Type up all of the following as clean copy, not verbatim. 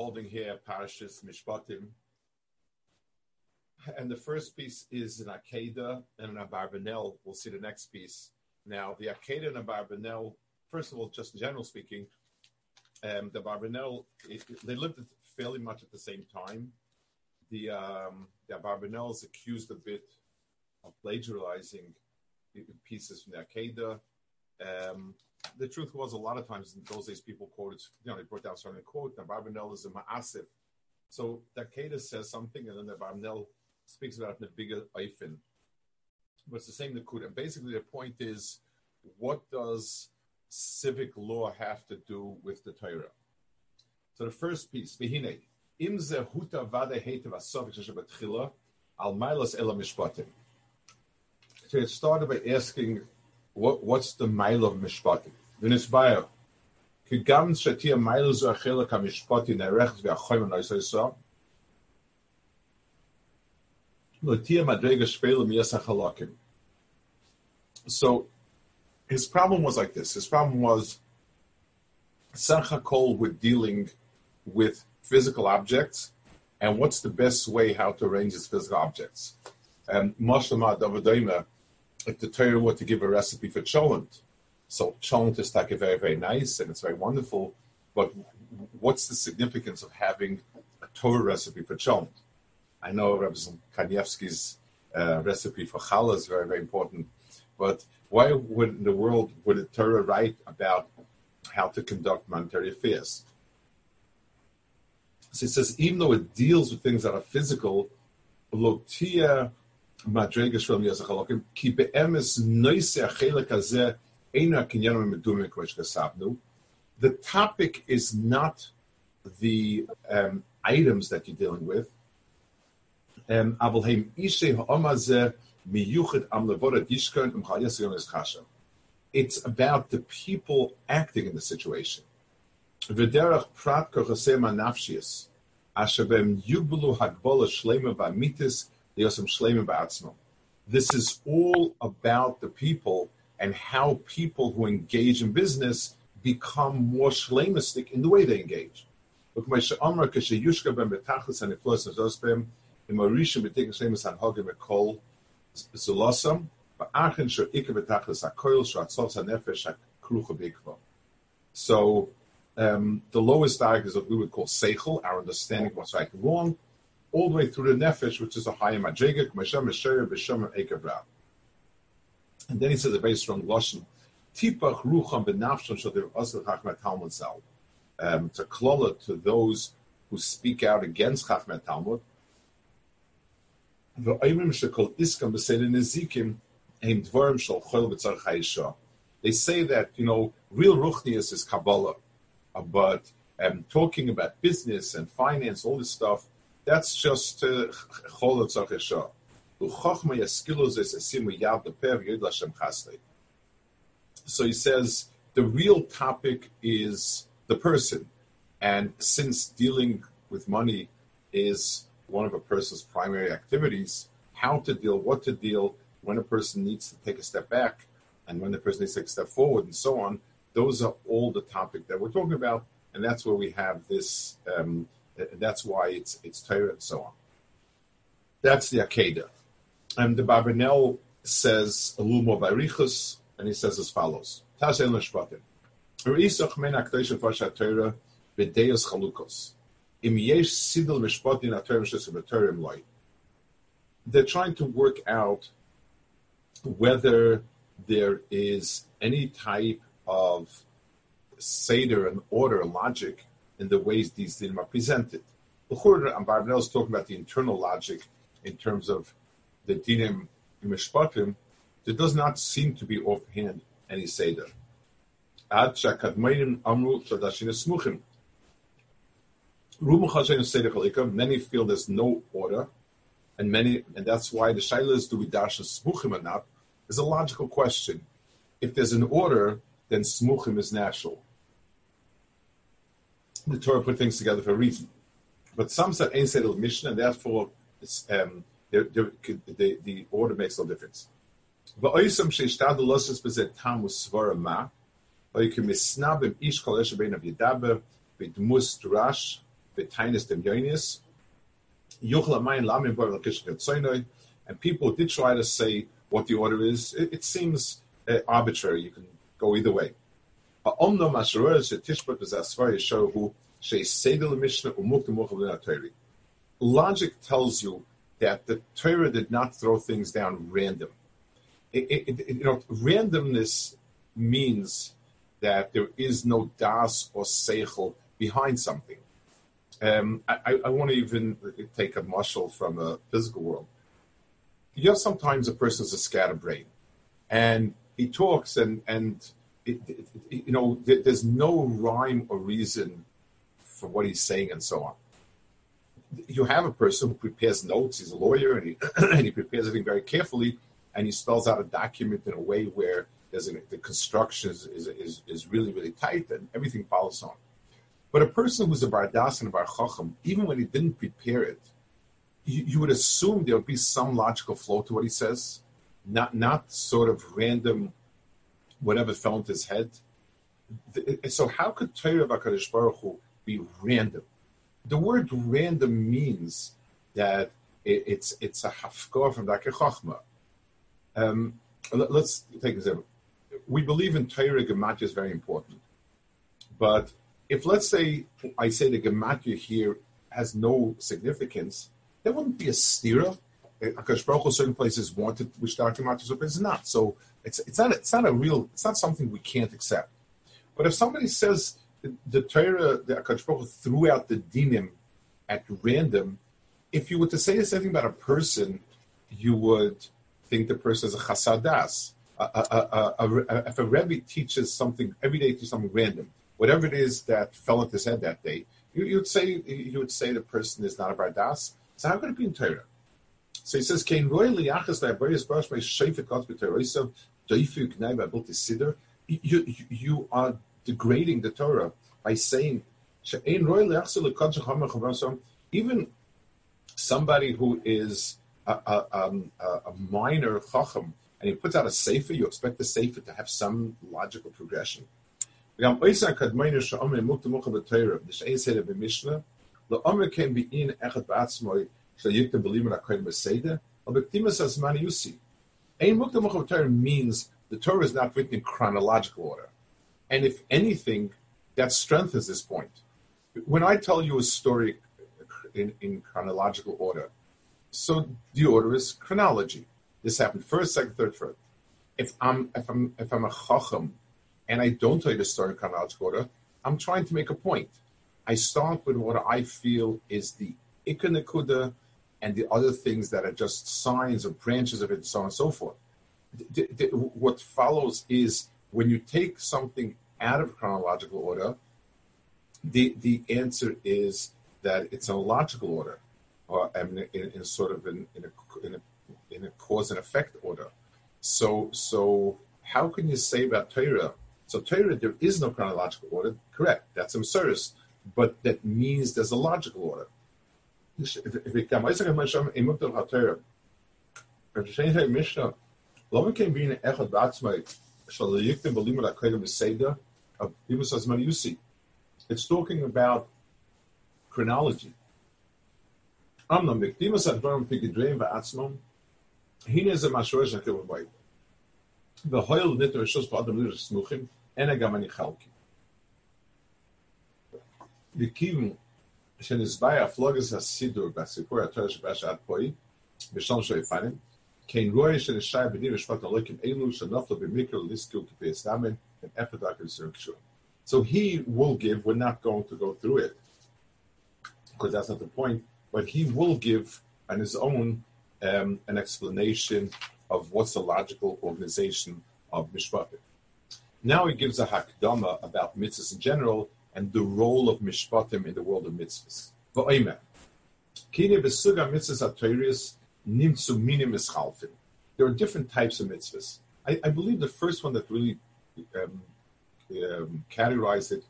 Holding here Parashat Mishpatim, and the first piece is an Akeidah and an Abarbanel. We'll see the next piece. Now, the Akeidah and Abarbanel, first of all, just general speaking, the Abarbanel, they lived fairly much at the same time. The Abarbanel is accused a bit of plagiarizing pieces from the Akeidah. The truth was, a lot of times in those days, people quoted, they brought down certain quote, the Abarbanel is a ma'asif. So the Akeidah says something, and then the Abarbanel speaks about it in a bigger eifin. But it's the same Nakud. And basically, the point is, what does civic law have to do with the Torah? So the first piece, Vihine, Im ze huta vade hetev asovik sheshabat chila, al mailas ela mishpatim. So it started by asking, what's the mile of Mishpatim? V'nisbayo. Ki gam shatia mile zu achila ka Mishpatim erech v'achoyim anoisaysa. L'tia madrega shpeilim yesachalakim. So, his problem was like this. His problem was, Sachakol were dealing with physical objects, and what's the best way how to arrange these physical objects? And Moshlema Davodaima, if the Torah were to give a recipe for cholent, so cholent is like a very, very nice and it's very wonderful, but what's the significance of having a Torah recipe for cholent? I know Rabbi Kanievsky's recipe for challah is very, very important, but why would in the world would a Torah write about how to conduct monetary affairs? So it says, even though it deals with things that are physical, lotia the topic is not the items that you're dealing with. It's about the people acting in the situation. This is all about the people and how people who engage in business become more shleimistic in the way they engage. So the lowest diet is what we would call seichel, our understanding of what's right and wrong, all the way through the nefesh, which is a higher madrega. And then he says a very strong lashon, tipach rucham benafsham shel osel Chachmei Talmud zal, to klola to those who speak out against Chachmei Talmud. They say that real ruchnius is Kabbalah, but talking about business and finance, all this stuff, that's just chol tzarich esha. U'chachma yaskilu zesimu yad leper v'yod l'Hashem chasdei. So he says the real topic is the person, and since dealing with money is one of a person's primary activities, how to deal, what to deal, when a person needs to take a step back, and when the person needs to take a step forward, and so on. Those are all the topic that we're talking about, and that's where we have this. That's why it's Torah and so on. That's the Akeidah. And the Abarbanel says a little more barichus, and he says as follows. Tashel Neshpatim. Reisach men akdoshim farshat Torah v'deus chalukos. They're trying to work out whether there is any type of seder and order logic in the ways these dinim are presented. Abarbanel is talking about the internal logic in terms of the dinim in Mishpatim. There does not seem to be offhand any seder. Many feel there's no order, and that's why the shaila is, do we darshan smuchim or not, is a logical question. If there's an order, then smuchim is natural. The Torah put things together for a reason. But some said ain't said of Mishnah, and therefore it's, the order makes no difference. And people did try to say what the order is. It seems arbitrary. You can go either way. Logic tells you that the Torah did not throw things down random. Randomness means that there is no das or seichel behind something. I want to even take a marshal from a physical world. You know, sometimes a person is a scatterbrain, and he talks, there's no rhyme or reason for what he's saying, and so on. You have a person who prepares notes. He's a lawyer, and he and he prepares everything very carefully, and he spells out a document in a way where the construction is really, really tight, and everything follows on. But a person who's a bar das and a bar chacham, even when he didn't prepare it, you would assume there would be some logical flow to what he says, not sort of random, whatever fell into his head. So how could Torah HaKadosh Baruch Hu be random? The word random means that it's a hafkor from Dake Chochmah. Let's take an example. We believe in Torah gematria is very important, but if, let's say, I say the gematria here has no significance, there wouldn't be a stira. HaKadosh Baruch Hu, certain places wanted which Dr. Gematria, certain places not. So it's not something we can't accept. But if somebody says the Torah, the HaKadosh Baruch Hu threw out the dinim at random, if you were to say the same thing about a person, you would think the person is a chasadas. If a Rebbe teaches something every day, to something random, whatever it is that fell at his head that day, you would say the person is not a bardas. So how could it be in Torah? So he says, you are degrading the Torah by saying, even somebody who is a minor chacham and he puts out a sefer, you expect the sefer to have some logical progression. Means the Torah is not written in chronological order. And if anything, that strengthens this point. When I tell you a story in chronological order, so the order is chronology. This happened first, second, third, fourth. If I'm a chacham, and I don't tell you the story in chronological order, I'm trying to make a point. I start with what I feel is the Ikar Nekuda and the other things that are just signs or branches of it, so on and so forth. What follows is, when you take something out of chronological order, the answer is that it's in a logical order, or in a cause and effect order. So how can you say about Torah? So Torah, there is no chronological order. Correct, that's a Aseres, but that means there's a logical order. It's talking about chronology. לכיוון שנזבאי הפלוגס הסידור והסיפור התואר שבשעת פוי, בשלום שאיפנים, כן רואי שנשאי בני ושפת הלוקים אלו שנופלו במיקרו לסקיל כפי אסלאמן ואפדק וסירון קשור. So he will give, we're not going to go through it, because that's not the point, but he will give on his own an explanation of what's the logical organization of Mishpatim. Now he gives a hakdama about mitzvahs in general and the role of Mishpatim in the world of mitzvahs. There are different types of mitzvahs. I believe the first one that really categorized it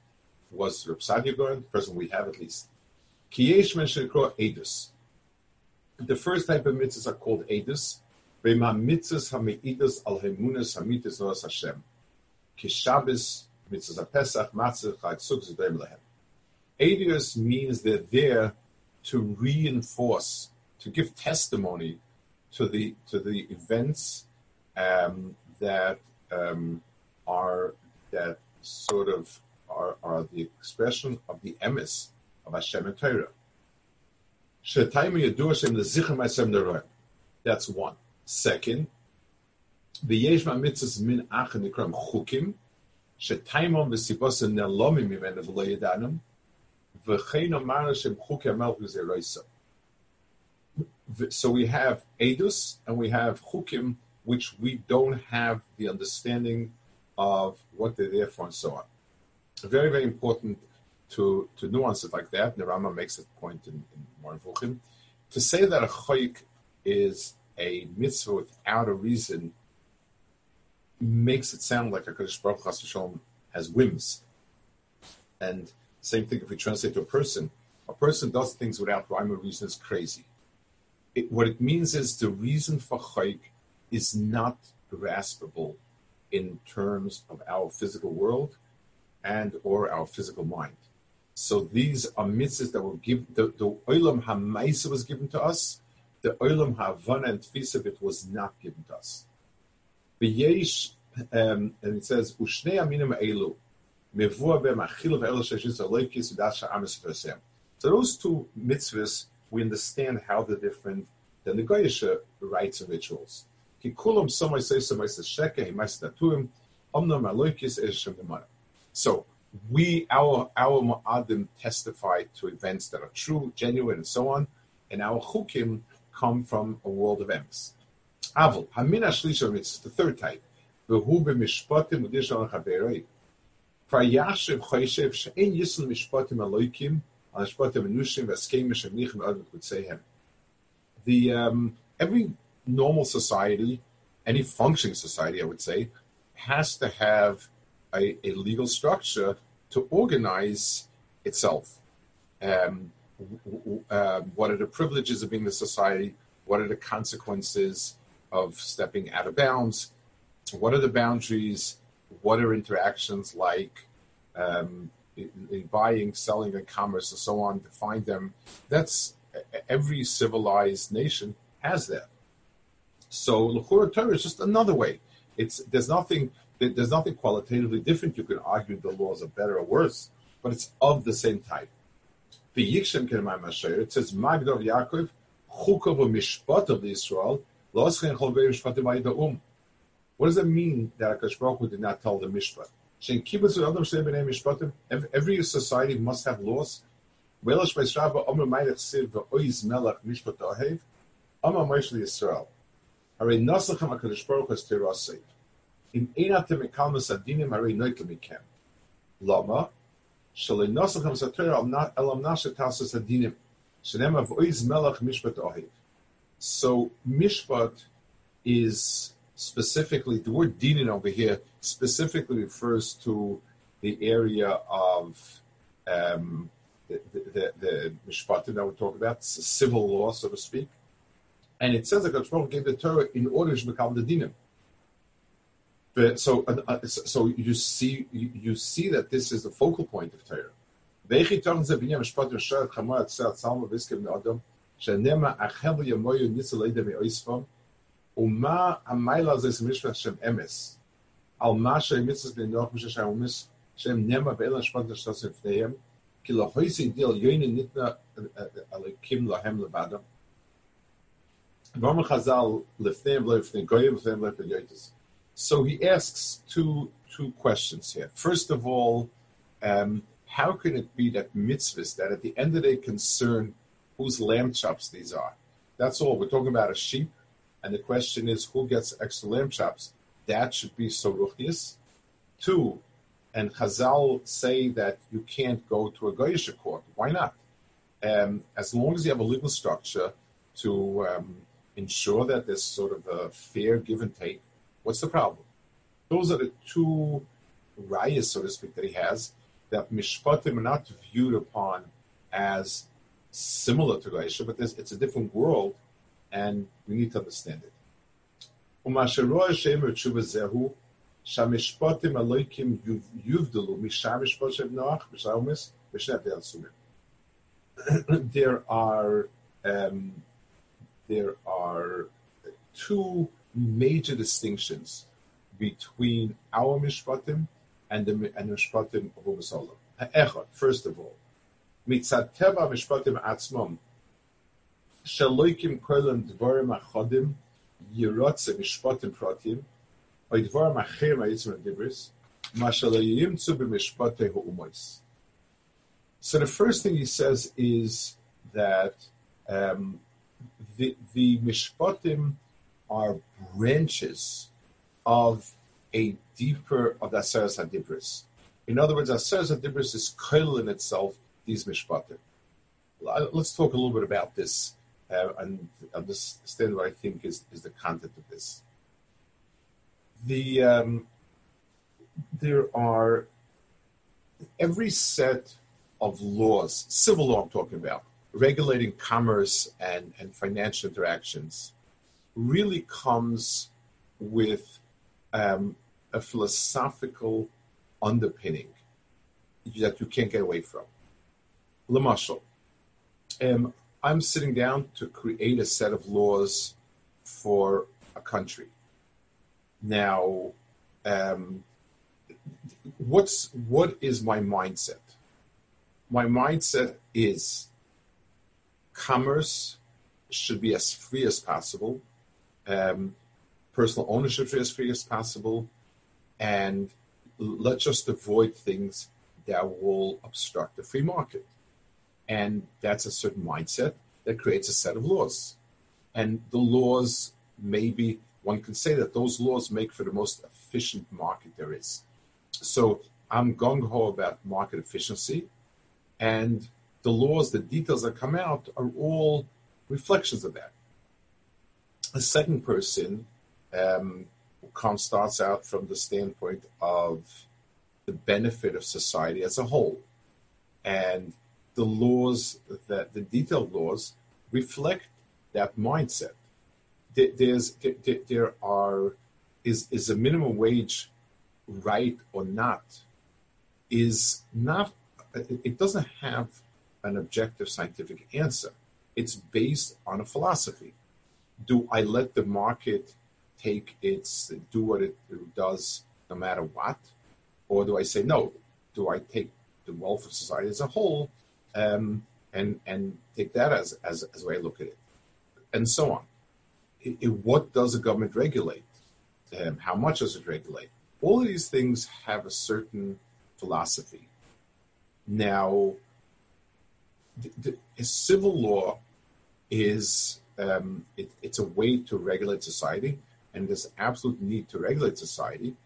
was Repsad Yegoran, the person we have at least. The first type of mitzvahs are called edus. Edus means they're there to reinforce, to give testimony to the events that are the expression of the emes of Hashem and Torah. That's one. Second, so we have edus and we have chukim, which we don't have the understanding of what they're there for and so on. Very, very important to nuance it like that. The Rama makes a point in Moreh Nevuchim. To say that a choyik is a mitzvah without a reason makes it sound like HaKadosh Baruch Hu Shalom has whims. And same thing if we translate to a person. A person does things without rhyme or reason is crazy. What it means is the reason for choyik is not graspable in terms of our physical world and or our physical mind. So these are mitzvahs that were given, the olam ha'maisa was given to us, the olam ha'avana and tfis of it was not given to us. V'yesh, and it says, Ushnei aminim ha'elu, mevua b'machil v'elu sheshin z'aloikis v'dash ha'amis v'asem. So those two mitzvahs, we understand how they're different than the Goyesha rites and rituals. Kikulam somai say somai says sheke, he mice natuim, omnam ha'aloikis eshem v'manam. So our ma'adim testify to events that are true, genuine, and so on, and our chukim come from a world of emes. Avol hamina shlisha mitzvah, the third type, v'hu b'mishpatim u'dishon chaberoi, prayashiv choyshev she'en yisl mishpatim aloikim al mishpatim enushim v'askeim shemnichim adam kutzehem. The every normal society, any functioning society, I would say, has to have a legal structure to organize itself. What are the privileges of being the society? What are the consequences of stepping out of bounds? What are the boundaries? What are interactions like in buying, selling, and commerce, and so on? Define them. That's every civilized nation has that. So l'chura Torah is just another way. There's nothing qualitatively different. You can argue the laws are better or worse, but it's of the same type. It says, Magdov Yaakov, Chukov Mishpat of Israel, Loschen Cholvei Mishpatim Aydaum. What does it mean that HaKadosh Baruch Hu did not tell the Mishpat? Shein Kibbutz Adam Shnei Bnei Mishpatim. Every society must have laws. Welash Beisrava Omer Ma'alech Siv Oiz Melach Mishpat Ohev Omer Moishli Yisrael. Harei Nosachem HaKadosh Baruch Hu Es Tirasei. In einatem ekalmas adinim harei noikem ikem. Lama, shalei nosachem satora elam nashe tasos adinim. Shenem avoiz melach mishpat ohiv. So mishpat is specifically, the word dinin over here specifically refers to the area of the mishpatim that we talk about, civil law, so to speak. And it says that God gave the Torah in order to become the dinim. So you see that this is the focal point of Torah. So he asks two questions here. First of all, how can it be that mitzvahs, that at the end of the day concern whose lamb chops these are? That's all. We're talking about a sheep, and the question is who gets extra lamb chops? That should be soruchnius. Two, and Chazal say that you can't go to a Goyish court. Why not? As long as you have a legal structure to ensure that there's sort of a fair give and take, what's the problem? Those are the two rayas, so to speak, that he has, that Mishpatim are not viewed upon as similar to Goyish, but it's a different world, and we need to understand it. There are two major distinctions between our mishpatim and the mishpatim of Umas Olam. Ha'echad, first of all, mitzad teva mishpatim atzmam sheloikim kolam dvarim achodim yirotze mishpatim pratim. So the first thing he says is that the mishpatim are branches of a deeper of the Aseres HaDibros. In other words, Aseres HaDibros is koil in itself, these mishpatim. Let's talk a little bit about this and understand what I think is the content of this. There are every set of laws, civil law I'm talking about, regulating commerce and financial interactions, really comes with a philosophical underpinning that you can't get away from. L'mashal, I'm sitting down to create a set of laws for a country. Now, what is my mindset? My mindset is commerce should be as free as possible, personal ownership should be as free as possible, and let's just avoid things that will obstruct the free market. And that's a certain mindset that creates a set of laws. And the laws maybe one can say that those laws make for the most efficient market there is. So I'm gung-ho about market efficiency, and the laws, the details that come out are all reflections of that. A second person starts out from the standpoint of the benefit of society as a whole, and the laws, that the detailed laws, reflect that mindset. Is a minimum wage right or not? It doesn't have an objective scientific answer. It's based on a philosophy. Do I let the market do what it does no matter what, or do I say no? Do I take the wealth of society as a whole and take that as the way I look at it, and so on. What does the government regulate? How much does it regulate? All of these things have a certain philosophy. Now, the civil law is it's a way to regulate society, and there's absolute need to regulate society,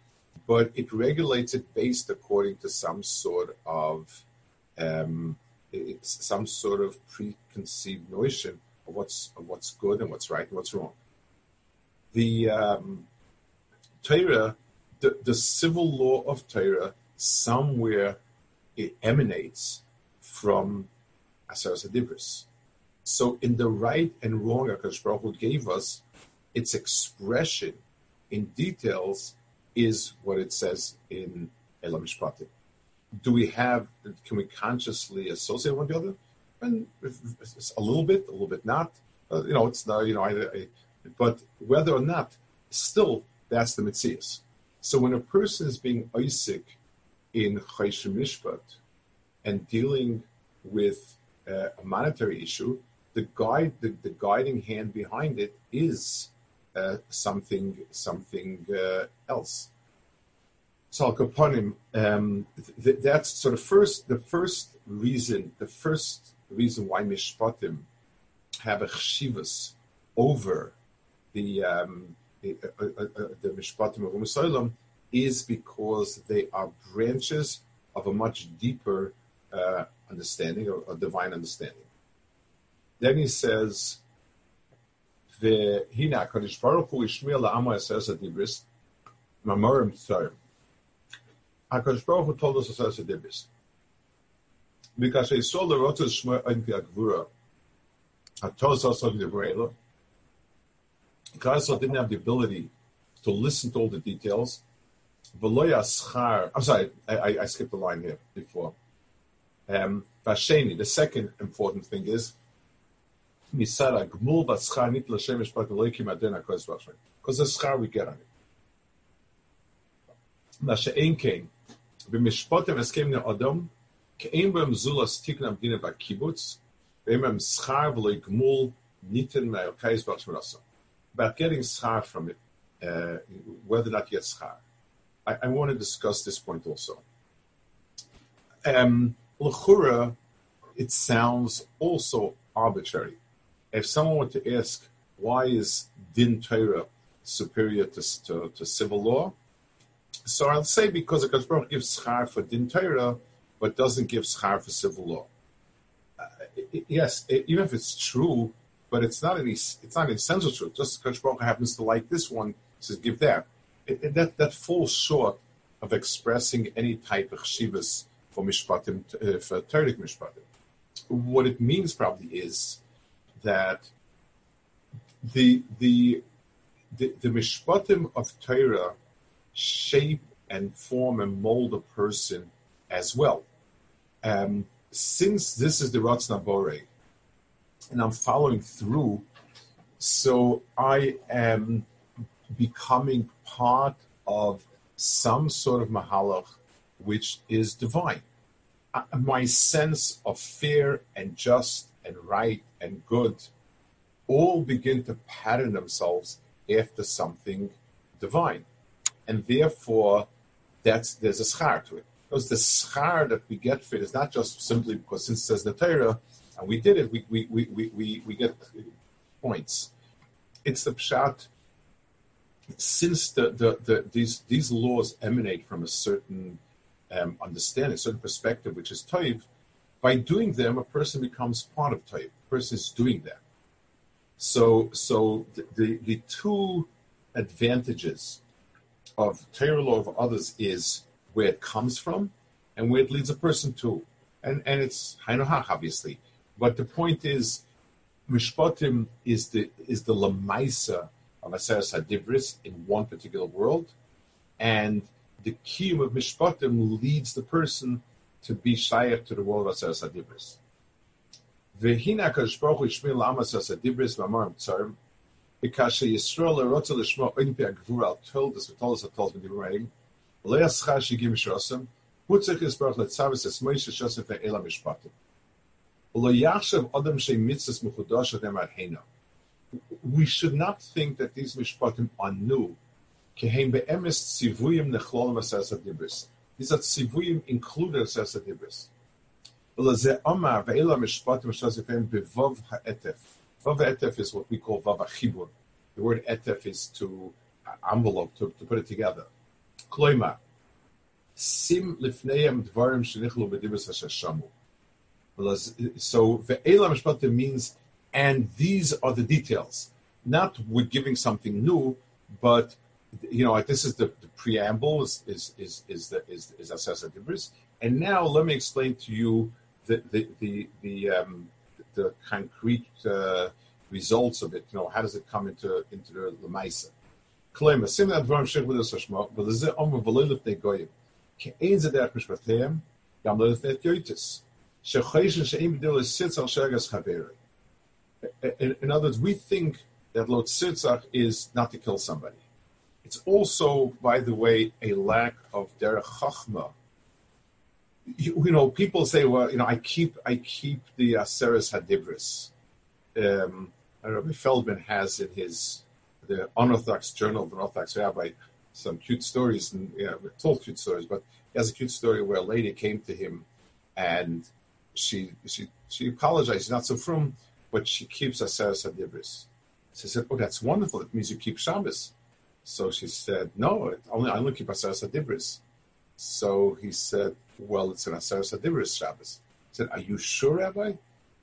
but it regulates it based according to some sort of preconceived notion of what's good and what's right and what's wrong. The Torah, the civil law of Torah, somewhere it emanates from Aseres HaDibros. So in the right and wrong HaKadosh Baruch Hu gave us, its expression in details is what it says in Eila Mishpatim. Can we consciously associate one to the other? And a little bit not. But whether or not, still that's the mitzias. So when a person is being oisik in Choshev Mishpat and dealing with a monetary issue, the guide, the guiding hand behind it is something else. So Al Kaponim, that's sort of the first reason why Mishpatim have a chshivas over the Mishpatim of Umas Olam is because they are branches of a much deeper understanding or divine understanding. Then he says, "V'hina Hakadosh Baruch Hu Yishmir la'amo Aseres HaDibros ma'amorim tzarim." Hakadosh Baruch Hu told us Aseres HaDibros because he saw the rotos shmor ein k'agvura. Atosas of the Brayla. Kassel didn't have the ability to listen to all the details. I'm sorry, I skipped a line here before. Vasheni, the second important thing is, because the schar we get on it. About getting schar from it, whether or not you get schar. I want to discuss this point also. L'chura, it sounds also arbitrary. If someone were to ask, why is din Torah superior to civil law? So I'll say because the Kadosh Baruch Hu gives schar for din Torah, but doesn't give schar for civil law. Yes, even if it's true, but it's not an essential truth. Just because Baruch happens to like this one, says give that. That falls short of expressing any type of chshivas for mishpatim, for Torah mishpatim. What it means probably is that the mishpatim of Torah shape and form and mold a person as well. Since this is the Ratzon HaBorei, and I'm following through, so I am becoming part of some sort of mahalach which is divine. My sense of fair and just and right and good all begin to pattern themselves after something divine. And therefore, there's a schar to it. Because the schar that we get for it is not just simply because since it says the Torah and we did it, we get points. It's the pshat. Since these laws emanate from a certain understanding, a certain perspective, which is toiv, by doing them, a person becomes part of toiv. A person is doing that. So the two advantages of Torah law over others is where it comes from, and where it leads a person to. And it's hainohach, obviously. But the point is, Mishpatim is the lamaisa of Aseres HaDibros in one particular world, and the kiyum of Mishpatim leads the person to be shayach to the world of Aseres HaDibros. V'hina HaKadosh Baruch Hu Yishmir la'am Aseres HaDibros ma'amorim tzarim, b'kasher Yisrael rotza l'shmo ein pi ha'gvura al tol desv'tol b'divrayim. We should not think that these mishpatim are new. These are tzivuyim included in Aseres HaDibros. Vav ha'etef is what we call vav ha'chibur. The word etef is to envelope, to put it together. Kloima, sim lifneyam dvarim shenichlu bedibros hashashamu. So ve'ela mishpatim means, and these are the details. Not with giving something new, but this is the preamble. Is Aseres HaDibros. And now let me explain to you the concrete results of it. How does it come into the lemaisa? Claim sim that dvarim shich with us hashma, but is it omer v'leilif negoyim? Ke'ein zedach mishpatem, yam leilif netyotis. Shechayshin she'im b'dil esitzach shegas chaveri. In other words, we think that lo tzitzach is not to kill somebody. It's also, by the way, a lack of derech chachma. people say, well, I keep the Aseres HaDibros. Rabbi Feldman has in the Unorthodox Journal of an Orthodox Rabbi some cute stories, and told cute stories, but he has a cute story where a lady came to him and she apologized, she's not so frum, but she keeps Aseres HaDibros. She said, oh, that's wonderful, it means you keep Shabbos. So she said, no, I only keep Aseres HaDibros. So he said, well, it's an Aseres HaDibros Shabbos. He said, are you sure, Rabbi?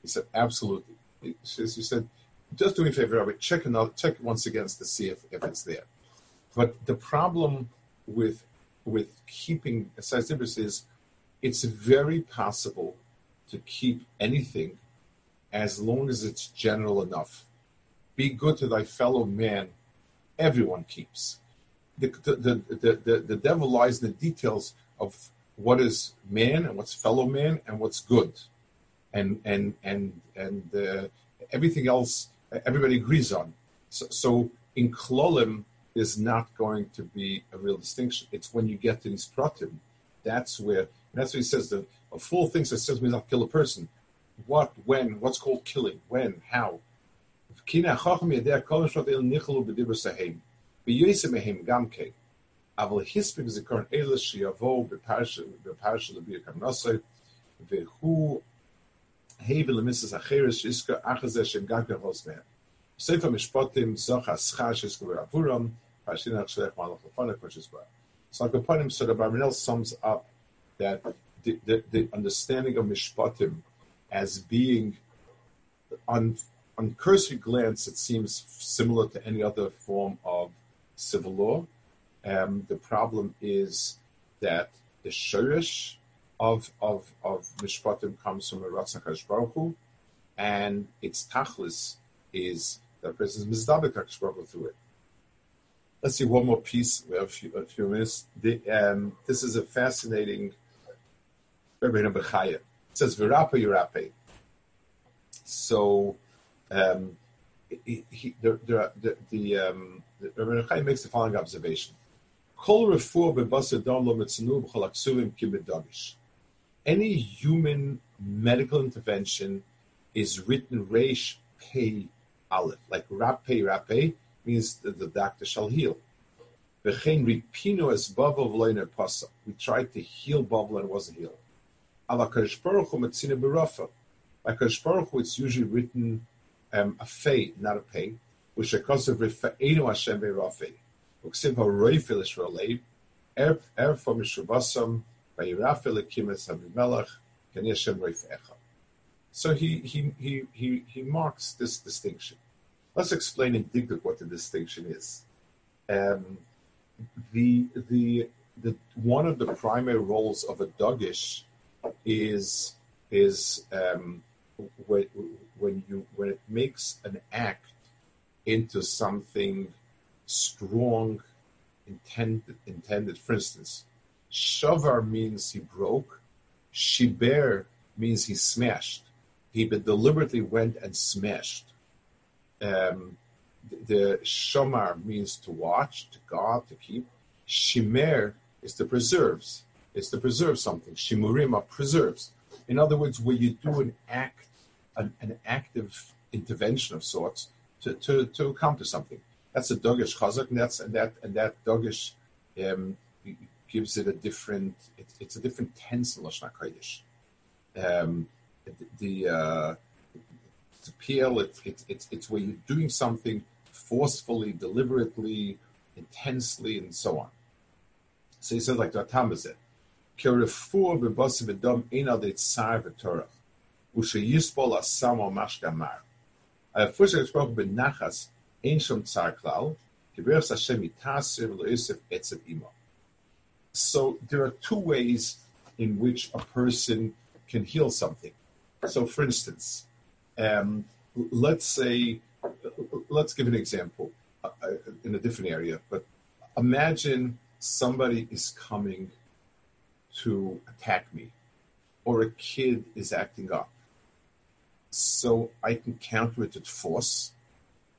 He said, absolutely. She said, just do me a favor, Rabbi, check once again to see if it's there. But the problem with keeping Aseres HaDibros is it's very possible to keep anything as long as it's general enough. Be good to thy fellow man. Everyone keeps. The devil lies in the details of what is man and what's fellow man and what's good, and everything else everybody agrees on. So in Klolim there's not going to be a real distinction. It's when you get to these pratim, that's where he says that a fool thinks that says we not kill a person. What, when, what's called killing? When, how? So Abarbanel sums up that the understanding of Mishpatim as being on cursory glance it seems similar to any other form of civil law. The problem is that the shoresh of Mishpatim comes from a Ratzon HaKadosh Baruch Hu, and its tachlis is that person is mizdabek HaKadosh Baruch Hu through it. Let's see one more piece. We have a few minutes. This is a fascinating Rebbeinu Bechaya. It says Virape Yirape. So Rebbeinu Bechaya makes the following observation: any human medical intervention is written reish pei aleph, like rape rape means that the doctor shall heal. We tried to heal Bavla and it wasn't healed. By Kadosh Baruch Hu, it's usually written a fei, not a pei, which is because of refa'enu Hashem ve'rafei. Uksim ha'roifil ish'raleib, erfa mishubasam, va'irafil ekimetz ha'bimelech, k'nei Hashem roifecha. So he marks this distinction. Let's explain in detail what the distinction is. The one of the primary roles of a dogish is when it makes an act into something strong, intended. For instance, shavar means he broke, shiber means he smashed. He deliberately went and smashed. The shomar means to watch, to guard, to keep. Shimer is to preserve. It's to preserve something. Shimurim are preserves. In other words, where you do an act, an active intervention of sorts to accomplish something. That's a dogish chazak, and that dogish gives it a different. It's a different tense in Lashon HaKodesh. The PL, it's where you're doing something forcefully, deliberately, intensely, and so on. So he says like the Atamazet, Kerefur bebasi bedom einal deitsar v'torah, usheyisbol asam or mashgamar. First spoke benachas ein shom tsar klal, kiberes Hashem itasir v'loisef etzav imo. So there are two ways in which a person can heal something. So for instance, let's give an example in a different area, but imagine somebody is coming to attack me, or a kid is acting up. So I can counter it with force,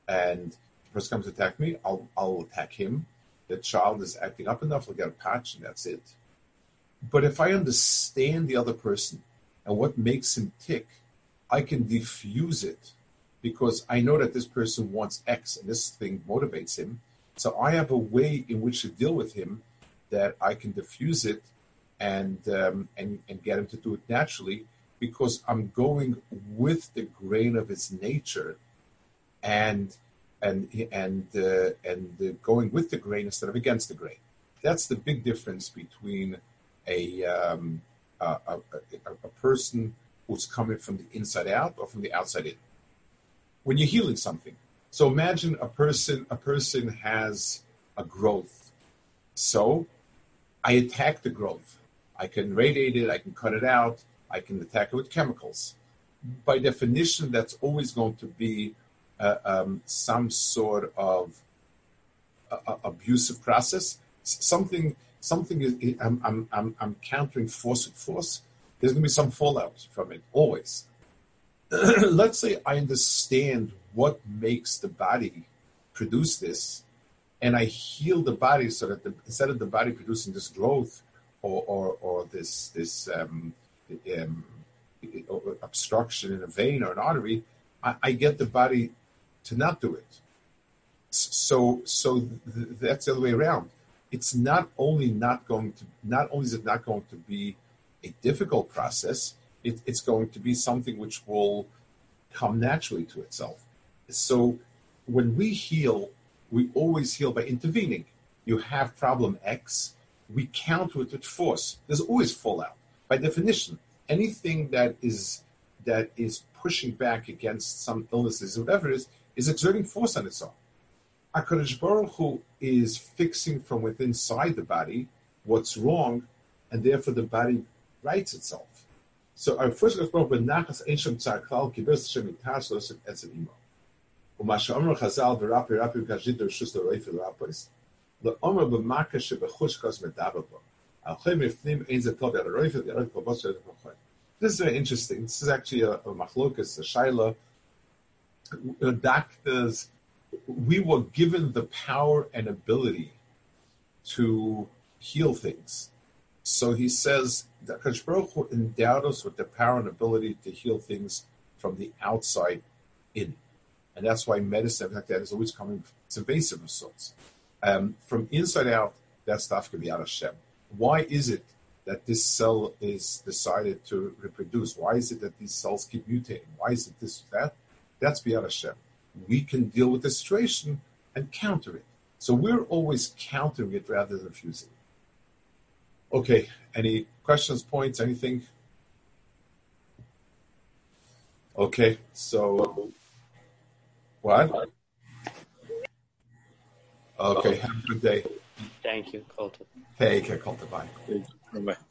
and the person comes to attack me, I'll attack him. The child is acting up enough, I'll get a patch, and that's it. But if I understand the other person and what makes him tick, I can diffuse it because I know that this person wants X and this thing motivates him. So I have a way in which to deal with him that I can diffuse it and get him to do it naturally because I'm going with the grain of his nature and going with the grain instead of against the grain. That's the big difference between a person who's coming from the inside out or from the outside in. When you're healing something, so imagine a person has a growth. So I attack the growth. I can radiate it. I can cut it out. I can attack it with chemicals. By definition, that's always going to be some sort of abusive process. Something is, I'm countering force with force. There's going to be some fallout from it, always. Let's say I understand what makes the body produce this, and I heal the body so that instead of the body producing this growth or this obstruction in a vein or an artery, I get the body to not do it. So that's the other way around. It's not only is it not going to be a difficult process, it's going to be something which will come naturally to itself. So when we heal, we always heal by intervening. You have problem X, we counter it with force. There's always fallout. By definition, anything that is pushing back against some illnesses, whatever it is exerting force on its own. HaKadosh Baruch Hu is fixing from within inside the body what's wrong, and therefore the body rights itself. So our first This is very interesting. This is actually a machlokas, a shaila. Doctors, we were given the power and ability to heal things. So he says that HaKadosh Baruch Hu endowed us with the power and ability to heal things from the outside in. And that's why medicine like that is always coming, it's invasive of sorts. From inside out, that stuff can be out of Shem. Why is it that this cell is decided to reproduce? Why is it that these cells keep mutating? Why is it this, that? That's beyond Hashem. We can deal with the situation and counter it. So we're always countering it rather than refusing it. Okay, any questions, points, anything? Okay, so what? Okay, have a good day. Thank you, Colton. Take care, Colton. Bye. Bye-bye.